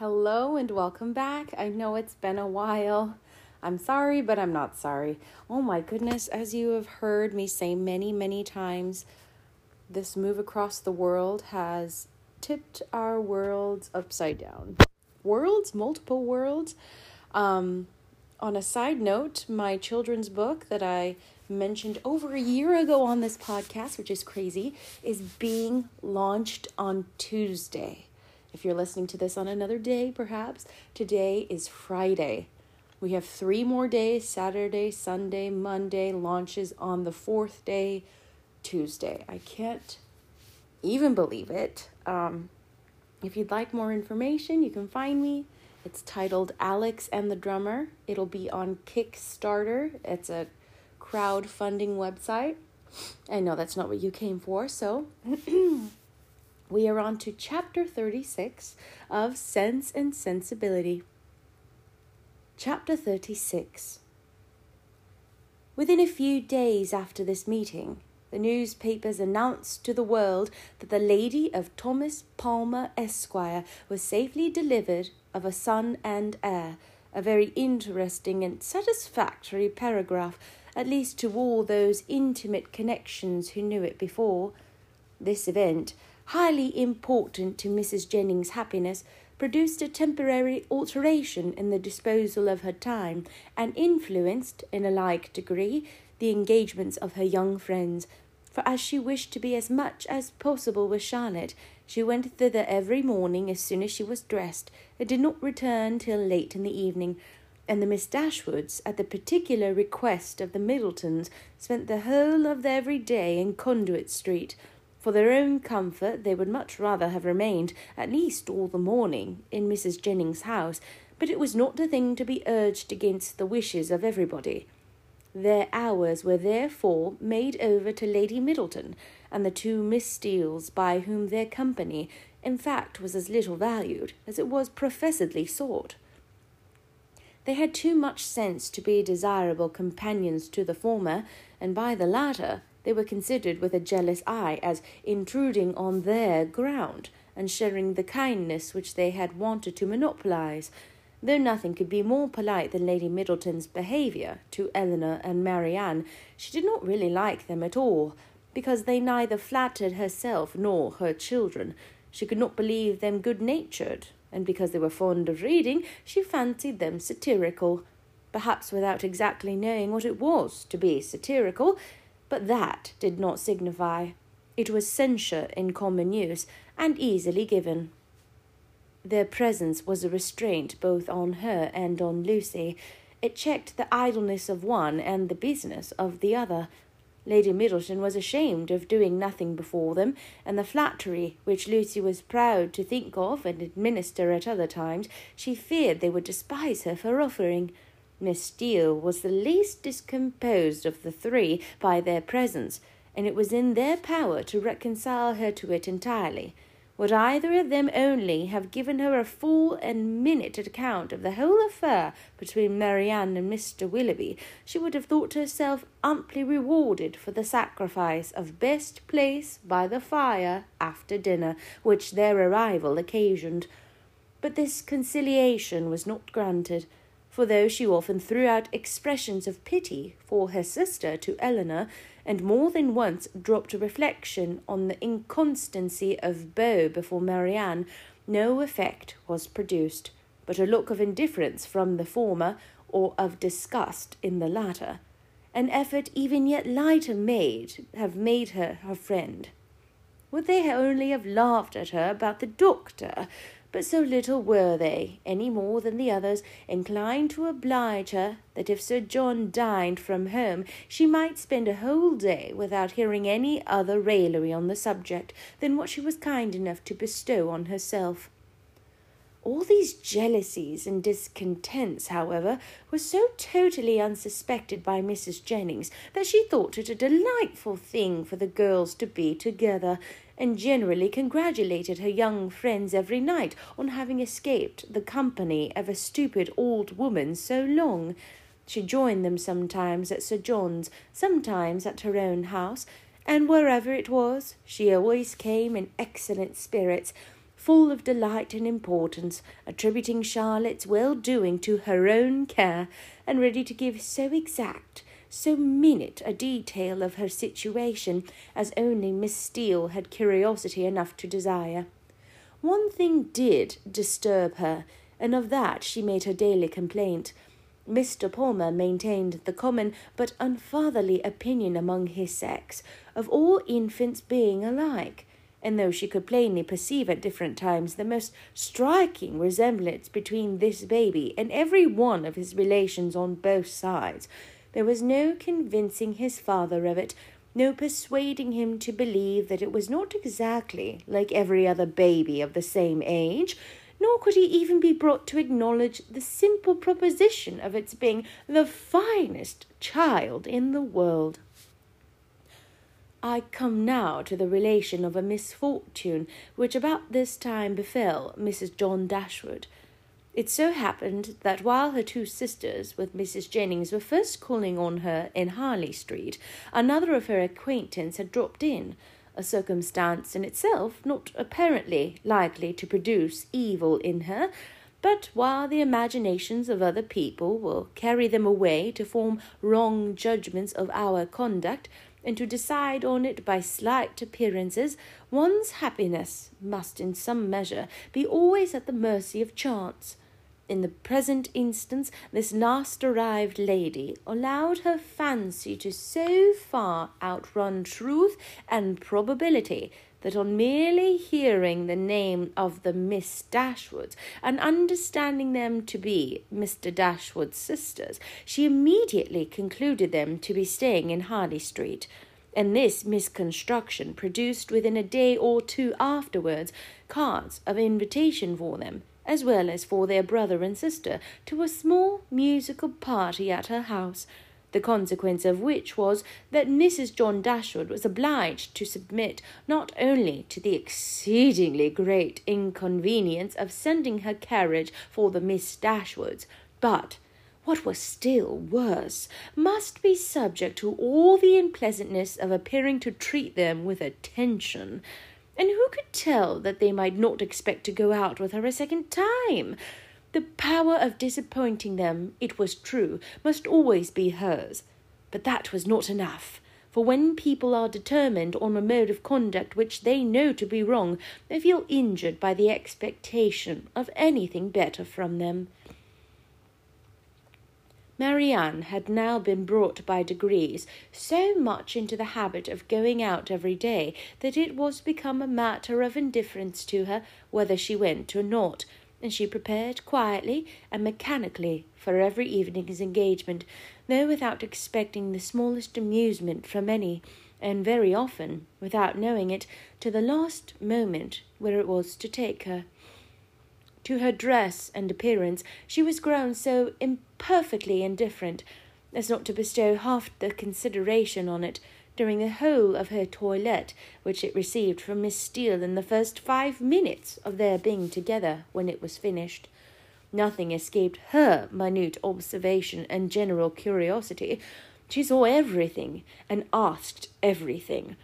Hello and welcome back. I know it's been a while. I'm sorry, but I'm not sorry. Oh my goodness, as you have heard me say many, many times, this move across the world has tipped our worlds upside down. Worlds? Multiple worlds? On a side note, my children's book that I mentioned over a year ago on this podcast, which is crazy, is being launched on Tuesday. If you're listening to this on another day, perhaps, today is Friday. We have 3 more days, Saturday, Sunday, Monday, launches on the 4th day, Tuesday. I can't even believe it. If you'd like more information, you can find me. It's titled Alex and the Drummer. It'll be on Kickstarter. It's a crowdfunding website. I know that's not what you came for, so... We are on to chapter 36 of Sense and Sensibility. Chapter 36. Within a few days after this meeting, the newspapers announced to the world that the lady of Thomas Palmer, Esquire, was safely delivered of a son and heir, a very interesting and satisfactory paragraph, at least to all those intimate connections who knew it before. This event, highly important to Mrs. Jennings' happiness, produced a temporary alteration in the disposal of her time, and influenced, in a like degree, the engagements of her young friends, for as she wished to be as much as possible with Charlotte, she went thither every morning as soon as she was dressed, and did not return till late in the evening, and the Miss Dashwoods, at the particular request of the Middletons, spent the whole of their every day in Conduit Street. For their own comfort, they would much rather have remained, at least all the morning, in Mrs. Jennings' house, but it was not a thing to be urged against the wishes of everybody. Their hours were therefore made over to Lady Middleton and the 2 Miss Steeles, by whom their company, in fact, was as little valued as it was professedly sought. They had too much sense to be desirable companions to the former, and by the latter, they were considered with a jealous eye as intruding on their ground and sharing the kindness which they had wanted to monopolise, though nothing could be more polite than Lady Middleton's behaviour to Eleanor and Marianne. She did not really like them at all, because they neither flattered herself nor her children. She could not believe them good-natured, and because they were fond of reading, she fancied them satirical, perhaps without exactly knowing what it was to be satirical. But that did not signify. It was censure in common use, and easily given. Their presence was a restraint both on her and on Lucy. It checked the idleness of one and the business of the other. Lady Middleton was ashamed of doing nothing before them, and the flattery which Lucy was proud to think of and administer at other times, she feared they would despise her for offering. Miss Steele was the least discomposed of the 3 by their presence, and it was in their power to reconcile her to it entirely. Would either of them only have given her a full and minute account of the whole affair between Marianne and Mr. Willoughby, she would have thought herself amply rewarded for the sacrifice of best place by the fire after dinner, which their arrival occasioned. But this conciliation was not granted, for though she often threw out expressions of pity for her sister to Eleanor, and more than once dropped a reflection on the inconstancy of Beau before Marianne, no effect was produced, but a look of indifference from the former, or of disgust in the latter. An effort even yet lighter have made her her friend. Would they only have laughed at her about the doctor? But so little were they, any more than the others, inclined to oblige her, that if Sir John dined from home, she might spend a whole day without hearing any other raillery on the subject than what she was kind enough to bestow on herself. All these jealousies and discontents, however, were so totally unsuspected by Mrs. Jennings that she thought it a delightful thing for the girls to be together, and generally congratulated her young friends every night on having escaped the company of a stupid old woman so long. She joined them sometimes at Sir John's, sometimes at her own house, and wherever it was, she always came in excellent spirits, full of delight and importance, attributing Charlotte's well-doing to her own care, and ready to give so exact, so minute a detail of her situation as only Miss Steele had curiosity enough to desire. One thing did disturb her, and of that she made her daily complaint. Mr. Palmer maintained the common but unfatherly opinion among his sex of all infants being alike, and though she could plainly perceive at different times the most striking resemblance between this baby and every one of his relations on both sides, there was no convincing his father of it, no persuading him to believe that it was not exactly like every other baby of the same age, nor could he even be brought to acknowledge the simple proposition of its being the finest child in the world. I come now to the relation of a misfortune which about this time befell Mrs. John Dashwood. It so happened that while her two sisters with Mrs. Jennings were first calling on her in Harley Street, another of her acquaintance had dropped in, a circumstance in itself not apparently likely to produce evil in her, but while the imaginations of other people will carry them away to form wrong judgments of our conduct, and to decide on it by slight appearances, one's happiness must in some measure be always at the mercy of chance. In the present instance, this last-arrived lady allowed her fancy to so far outrun truth and probability that on merely hearing the name of the Miss Dashwoods and understanding them to be Mr. Dashwood's sisters, she immediately concluded them to be staying in Harley Street. And this misconstruction produced within a day or two afterwards cards of invitation for them, as well as for their brother and sister, to a small musical party at her house, the consequence of which was that Mrs. John Dashwood was obliged to submit not only to the exceedingly great inconvenience of sending her carriage for the Miss Dashwoods, but, what was still worse, must be subject to all the unpleasantness of appearing to treat them with attention. And who could tell that they might not expect to go out with her a second time? The power of disappointing them, it was true, must always be hers. But that was not enough, for when people are determined on a mode of conduct which they know to be wrong, they feel injured by the expectation of anything better from them. Marianne had now been brought by degrees so much into the habit of going out every day that it was become a matter of indifference to her whether she went or not, and she prepared quietly and mechanically for every evening's engagement, though without expecting the smallest amusement from any, and very often, without knowing it, to the last moment where it was to take her. To her dress and appearance she was grown so imperfectly indifferent as not to bestow half the consideration on it during the whole of her toilette which it received from Miss Steele in the first 5 minutes of their being together when it was finished. Nothing escaped her minute observation and general curiosity. She saw everything and asked everything.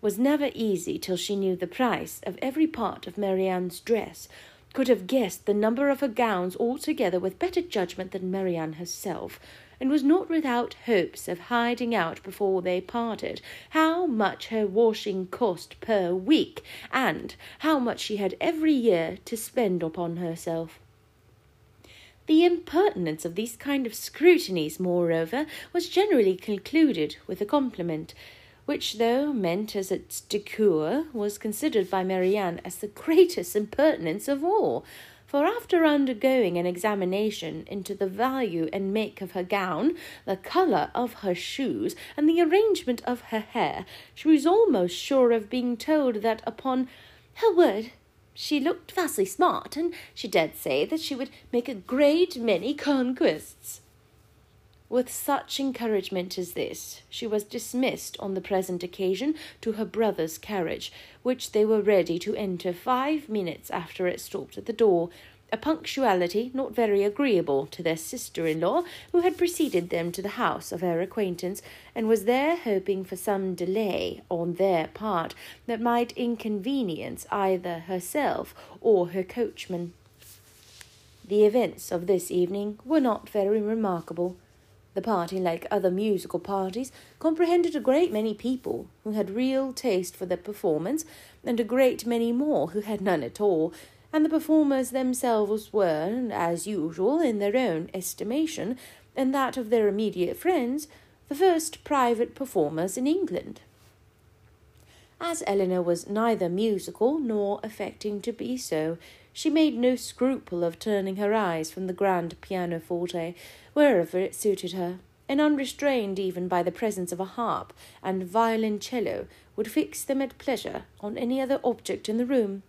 Was never easy till she knew the price of every part of Marianne's dress, could have guessed the number of her gowns altogether with better judgment than Marianne herself, and was not without hopes of hiding out before they parted how much her washing cost per week, and how much she had every year to spend upon herself. The impertinence of these kind of scrutinies, moreover, was generally concluded with a compliment, which, though meant as its decour, was considered by Marianne as the greatest impertinence of all, for after undergoing an examination into the value and make of her gown, the colour of her shoes, and the arrangement of her hair, she was almost sure of being told that upon her word she looked vastly smart, and she dared say that she would make a great many conquests. With such encouragement as this, she was dismissed on the present occasion to her brother's carriage, which they were ready to enter 5 minutes after it stopped at the door, a punctuality not very agreeable to their sister-in-law, who had preceded them to the house of her acquaintance, and was there hoping for some delay on their part that might inconvenience either herself or her coachman. The events of this evening were not very remarkable. The party, like other musical parties, comprehended a great many people who had real taste for the performance, and a great many more who had none at all, and the performers themselves were, as usual, in their own estimation, and that of their immediate friends, the first private performers in England. As Eleanor was neither musical nor affecting to be so, she made no scruple of turning her eyes from the grand pianoforte, wherever it suited her, and unrestrained even by the presence of a harp and violoncello, would fix them at pleasure on any other object in the room.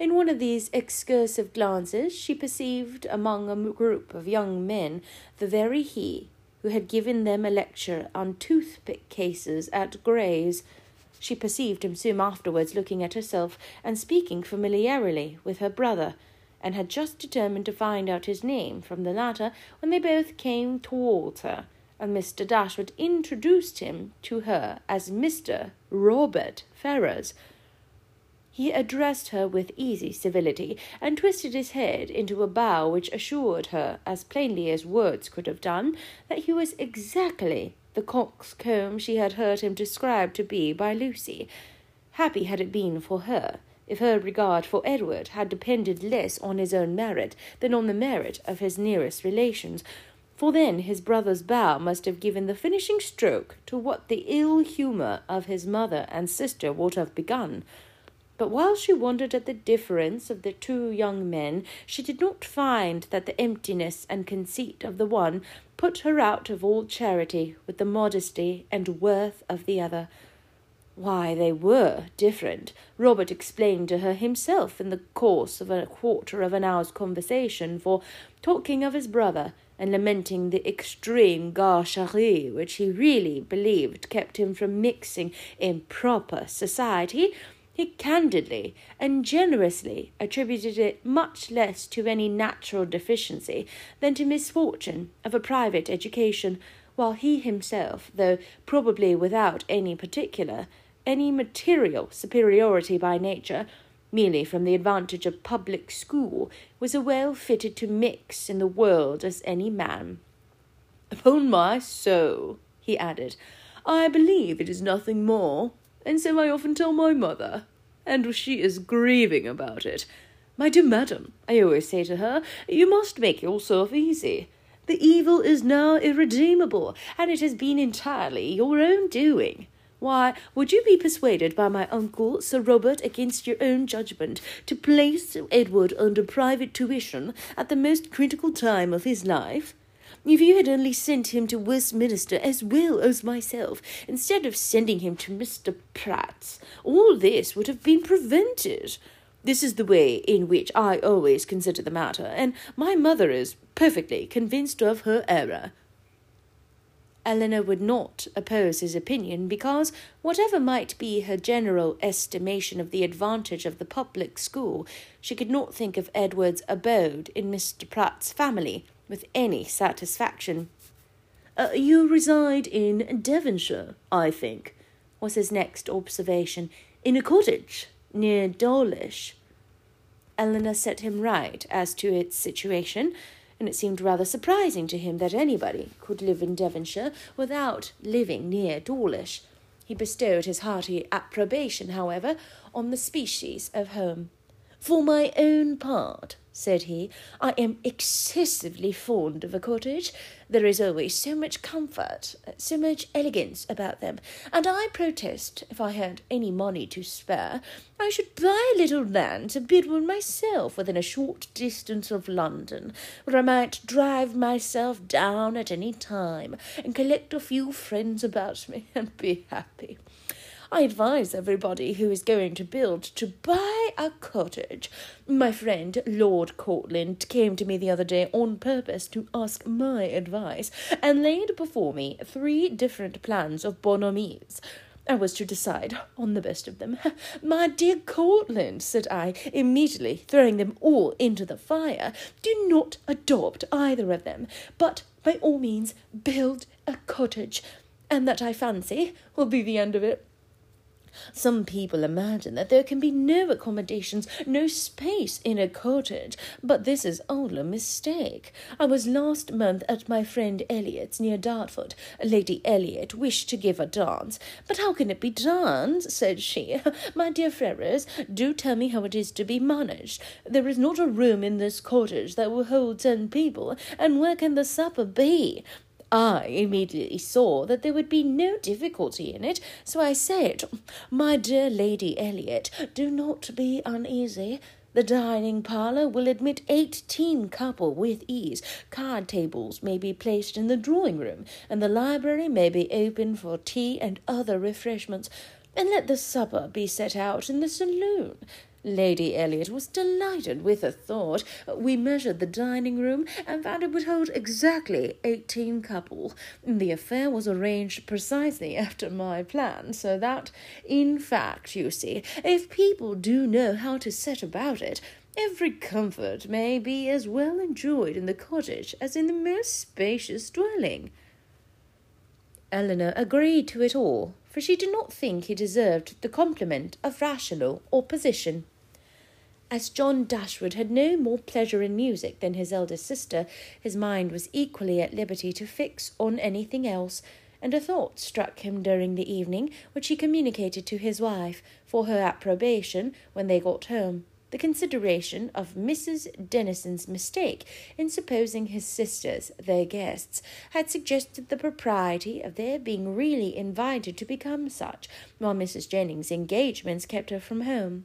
In one of these excursive glances she perceived among a group of young men the very he who had given them a lecture on toothpick cases at Gray's. She perceived him soon afterwards looking at herself and speaking familiarly with her brother, and had just determined to find out his name from the latter when they both came towards her, and Mr. Dashwood introduced him to her as Mr. Robert Ferrars. He addressed her with easy civility, and twisted his head into a bow which assured her, as plainly as words could have done, that he was exactly the coxcomb she had heard him described to be by Lucy. Happy had it been for her if her regard for Edward had depended less on his own merit than on the merit of his nearest relations, for then his brother's bow must have given the finishing stroke to what the ill-humour of his mother and sister would have begun. But while she wondered at the difference of the two young men, she did not find that the emptiness and conceit of the one put her out of all charity with the modesty and worth of the other. Why, they were different. Robert explained to her himself in the course of a quarter of an hour's conversation, for, talking of his brother and lamenting the extreme gaucherie which he really believed kept him from mixing in proper society, he candidly and generously attributed it much less to any natural deficiency than to misfortune of a private education, while he himself, though probably without any material superiority by nature, merely from the advantage of public school, was as well fitted to mix in the world as any man. "Upon my soul," he added, "I believe it is nothing more. And so I often tell my mother, and she is grieving about it. 'My dear madam,' I always say to her, 'you must make yourself easy. The evil is now irredeemable, and it has been entirely your own doing. Why, would you be persuaded by my uncle, Sir Robert, against your own judgment, to place Edward under private tuition at the most critical time of his life? If you had only sent him to Westminster as well as myself, instead of sending him to Mr. Pratt's, all this would have been prevented. This is the way in which I always consider the matter, and my mother is perfectly convinced of her error.'" Eleanor would not oppose his opinion, because, whatever might be her general estimation of the advantage of the public school, she could not think of Edward's abode in Mr. Pratt's family with any satisfaction. "You reside in Devonshire, I think," was his next observation, "in a cottage near Dawlish." Eleanor set him right as to its situation, and it seemed rather surprising to him that anybody could live in Devonshire without living near Dawlish. He bestowed his hearty approbation, however, on the species of home. "For my own part," said he, "I am excessively fond of a cottage. There is always so much comfort, so much elegance about them, and I protest, if I had any money to spare, I should buy a little land to build one myself within a short distance of London, where I might drive myself down at any time, and collect a few friends about me, and be happy. I advise everybody who is going to build to buy a cottage. My friend Lord Courtland came to me the other day on purpose to ask my advice, and laid before me 3 different plans of bonhomie's. I was to decide on the best of them. "My dear Courtland," said I, immediately throwing them all into the fire, "do not adopt either of them, but by all means build a cottage, and that, I fancy, will be the end of it. Some people imagine that there can be no accommodations, no space in a cottage, but this is all a mistake. I was last month at my friend Elliot's near Dartford. Lady Elliot wished to give a dance, but how can it be done, said she. My dear Ferrars, do tell me how it is to be managed. There is not a room in this cottage that will hold 10 people, and where can the supper be? I immediately saw that there would be no difficulty in it, so I said, My dear Lady Elliot, do not be uneasy. The dining parlour will admit 18 couple with ease. Card tables may be placed in the drawing-room, and the library may be open for tea and other refreshments, and let the supper be set out in the saloon. Lady Elliot was delighted with the thought. We measured the dining-room and found it would hold exactly 18 couple. The affair was arranged precisely after my plan, so that, in fact, you see, if people do know how to set about it, every comfort may be as well enjoyed in the cottage as in the most spacious dwelling." Eleanor agreed to it all, for she did not think he deserved the compliment of rational opposition. As John Dashwood had no more pleasure in music than his eldest sister, his mind was equally at liberty to fix on anything else, and a thought struck him during the evening, which he communicated to his wife, for her approbation when they got home, the consideration of Mrs. Dennison's mistake in supposing his sisters, their guests, had suggested the propriety of their being really invited to become such, while Mrs. Jennings' engagements kept her from home.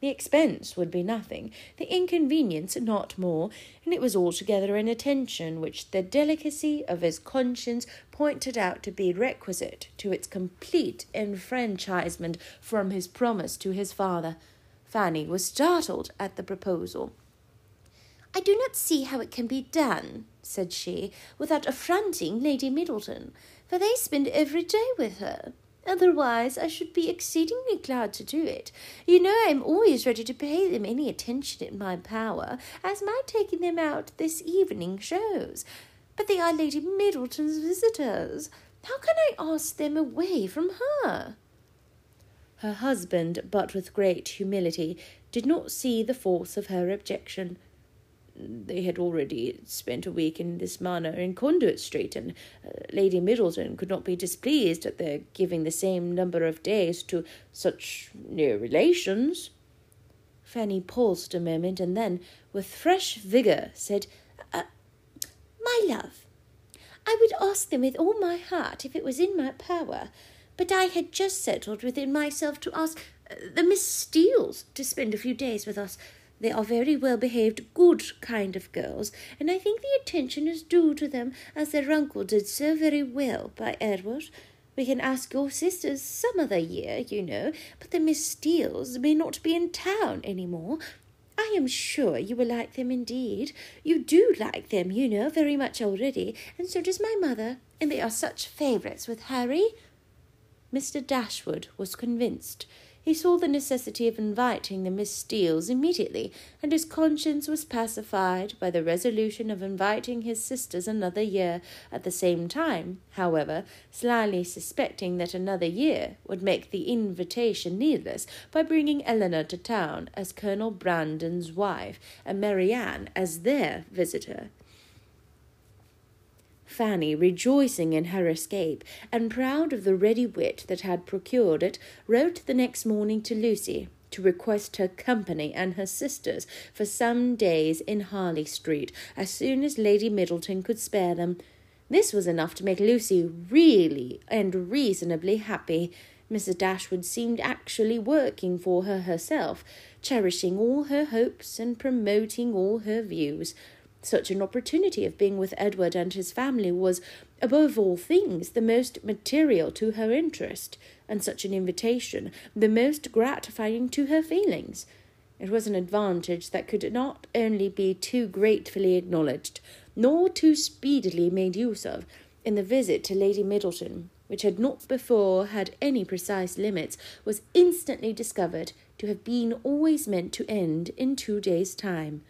The expense would be nothing, the inconvenience not more, and it was altogether an attention which the delicacy of his conscience pointed out to be requisite to its complete enfranchisement from his promise to his father. Fanny was startled at the proposal. "I do not see how it can be done," said she, "without affronting Lady Middleton, for they spend every day with her. Otherwise I should be exceedingly glad to do it. You know I am always ready to pay them any attention in my power, as my taking them out this evening shows. But they are Lady Middleton's visitors. How can I ask them away from her?" Her husband, but with great humility, did not see the force of her objection. They had already spent a week in this manner in Conduit Street, and Lady Middleton could not be displeased at their giving the same number of days to such near relations. Fanny paused a moment, and then, with fresh vigour, said, "My love, I would ask them with all my heart if it was in my power, but I had just settled within myself to ask the Miss Steeles to spend a few days with us. They are very well-behaved, good kind of girls, and I think the attention is due to them, as their uncle did so very well by Edward. We can ask your sisters some other year, you know, but the Miss Steeles may not be in town any more. I am sure you will like them indeed. You do like them, you know, very much already, and so does my mother, and they are such favourites with Harry." Mr. Dashwood was convinced. He saw the necessity of inviting the Miss Steeles immediately, and his conscience was pacified by the resolution of inviting his sisters another year, at the same time, however, slyly suspecting that another year would make the invitation needless by bringing Eleanor to town as Colonel Brandon's wife and Marianne as their visitor. Fanny, rejoicing in her escape, and proud of the ready wit that had procured it, wrote the next morning to Lucy to request her company and her sisters for some days in Harley Street, as soon as Lady Middleton could spare them. This was enough to make Lucy really and reasonably happy. Mrs. Dashwood seemed actually working for her herself, cherishing all her hopes and promoting all her views. Such an opportunity of being with Edward and his family was, above all things, the most material to her interest, and such an invitation the most gratifying to her feelings. It was an advantage that could not only be too gratefully acknowledged, nor too speedily made use of, in the visit to Lady Middleton, which had not before had any precise limits, was instantly discovered to have been always meant to end in 2 days' time.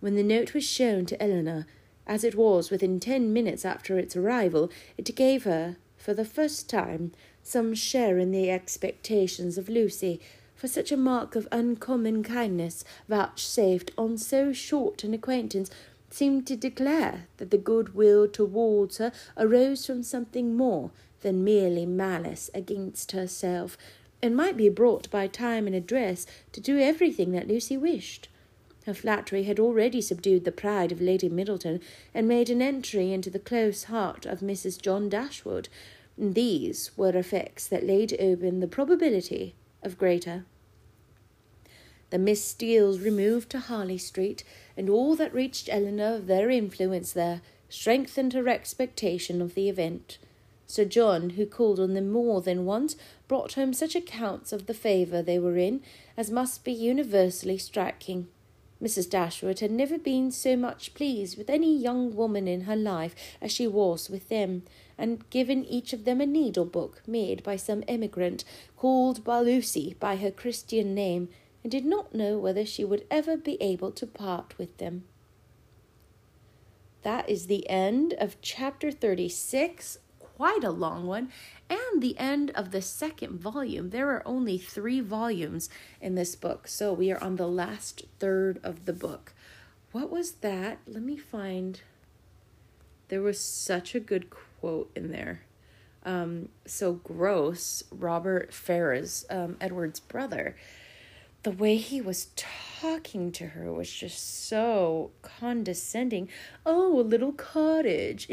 When the note was shown to Eleanor, as it was within 10 minutes after its arrival, it gave her, for the first time, some share in the expectations of Lucy, for such a mark of uncommon kindness vouchsafed on so short an acquaintance seemed to declare that the goodwill towards her arose from something more than merely malice against herself, and might be brought by time and address to do everything that Lucy wished. Her flattery had already subdued the pride of Lady Middleton, and made an entry into the close heart of Mrs. John Dashwood. These were effects that laid open the probability of greater. The Miss Steeles removed to Harley Street, and all that reached Eleanor of their influence there strengthened her expectation of the event. Sir John, who called on them more than once, brought home such accounts of the favour they were in as must be universally striking. Mrs. Dashwood had never been so much pleased with any young woman in her life as she was with them, and given each of them a needle-book made by some emigrant, called Balusi by her Christian name, and did not know whether she would ever be able to part with them. That is the end of Chapter 36, quite a long one, and the end of the second volume. There are only 3 volumes in this book, so we are on the last third of the book. What was that? Let me find. There was such a good quote in there. So gross, Robert Ferrars, Edward's brother. The way he was talking to her was just so condescending. Oh, a little cottage.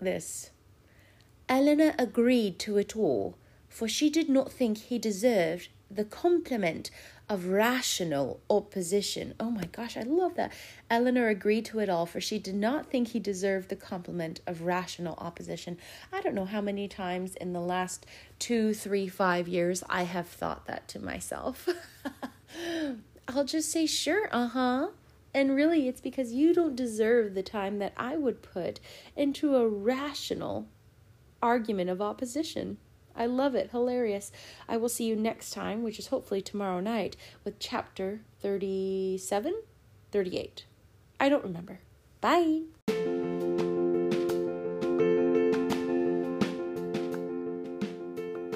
This. Eleanor agreed to it all, for she did not think he deserved the compliment of rational opposition. Oh my gosh, I love that. Eleanor agreed to it all, for she did not think he deserved the compliment of rational opposition. I don't know how many times in the last 2, 3, 5 years I have thought that to myself. I'll just say, sure, and really it's because you don't deserve the time that I would put into a rational argument of opposition. I love it. Hilarious. I will see you next time, which is hopefully tomorrow night, with chapter 37, 38. I don't remember. Bye.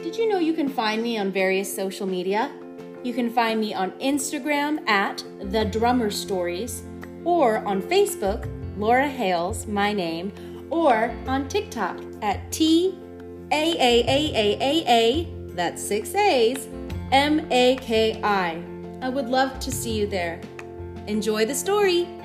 Did you know you can find me on various social media? You can find me on Instagram at The Drummer Stories, or on Facebook, Laura Hales, my name, or on TikTok at TAAAAA, that's 6 A's, MAKI. I would love to see you there. Enjoy the story.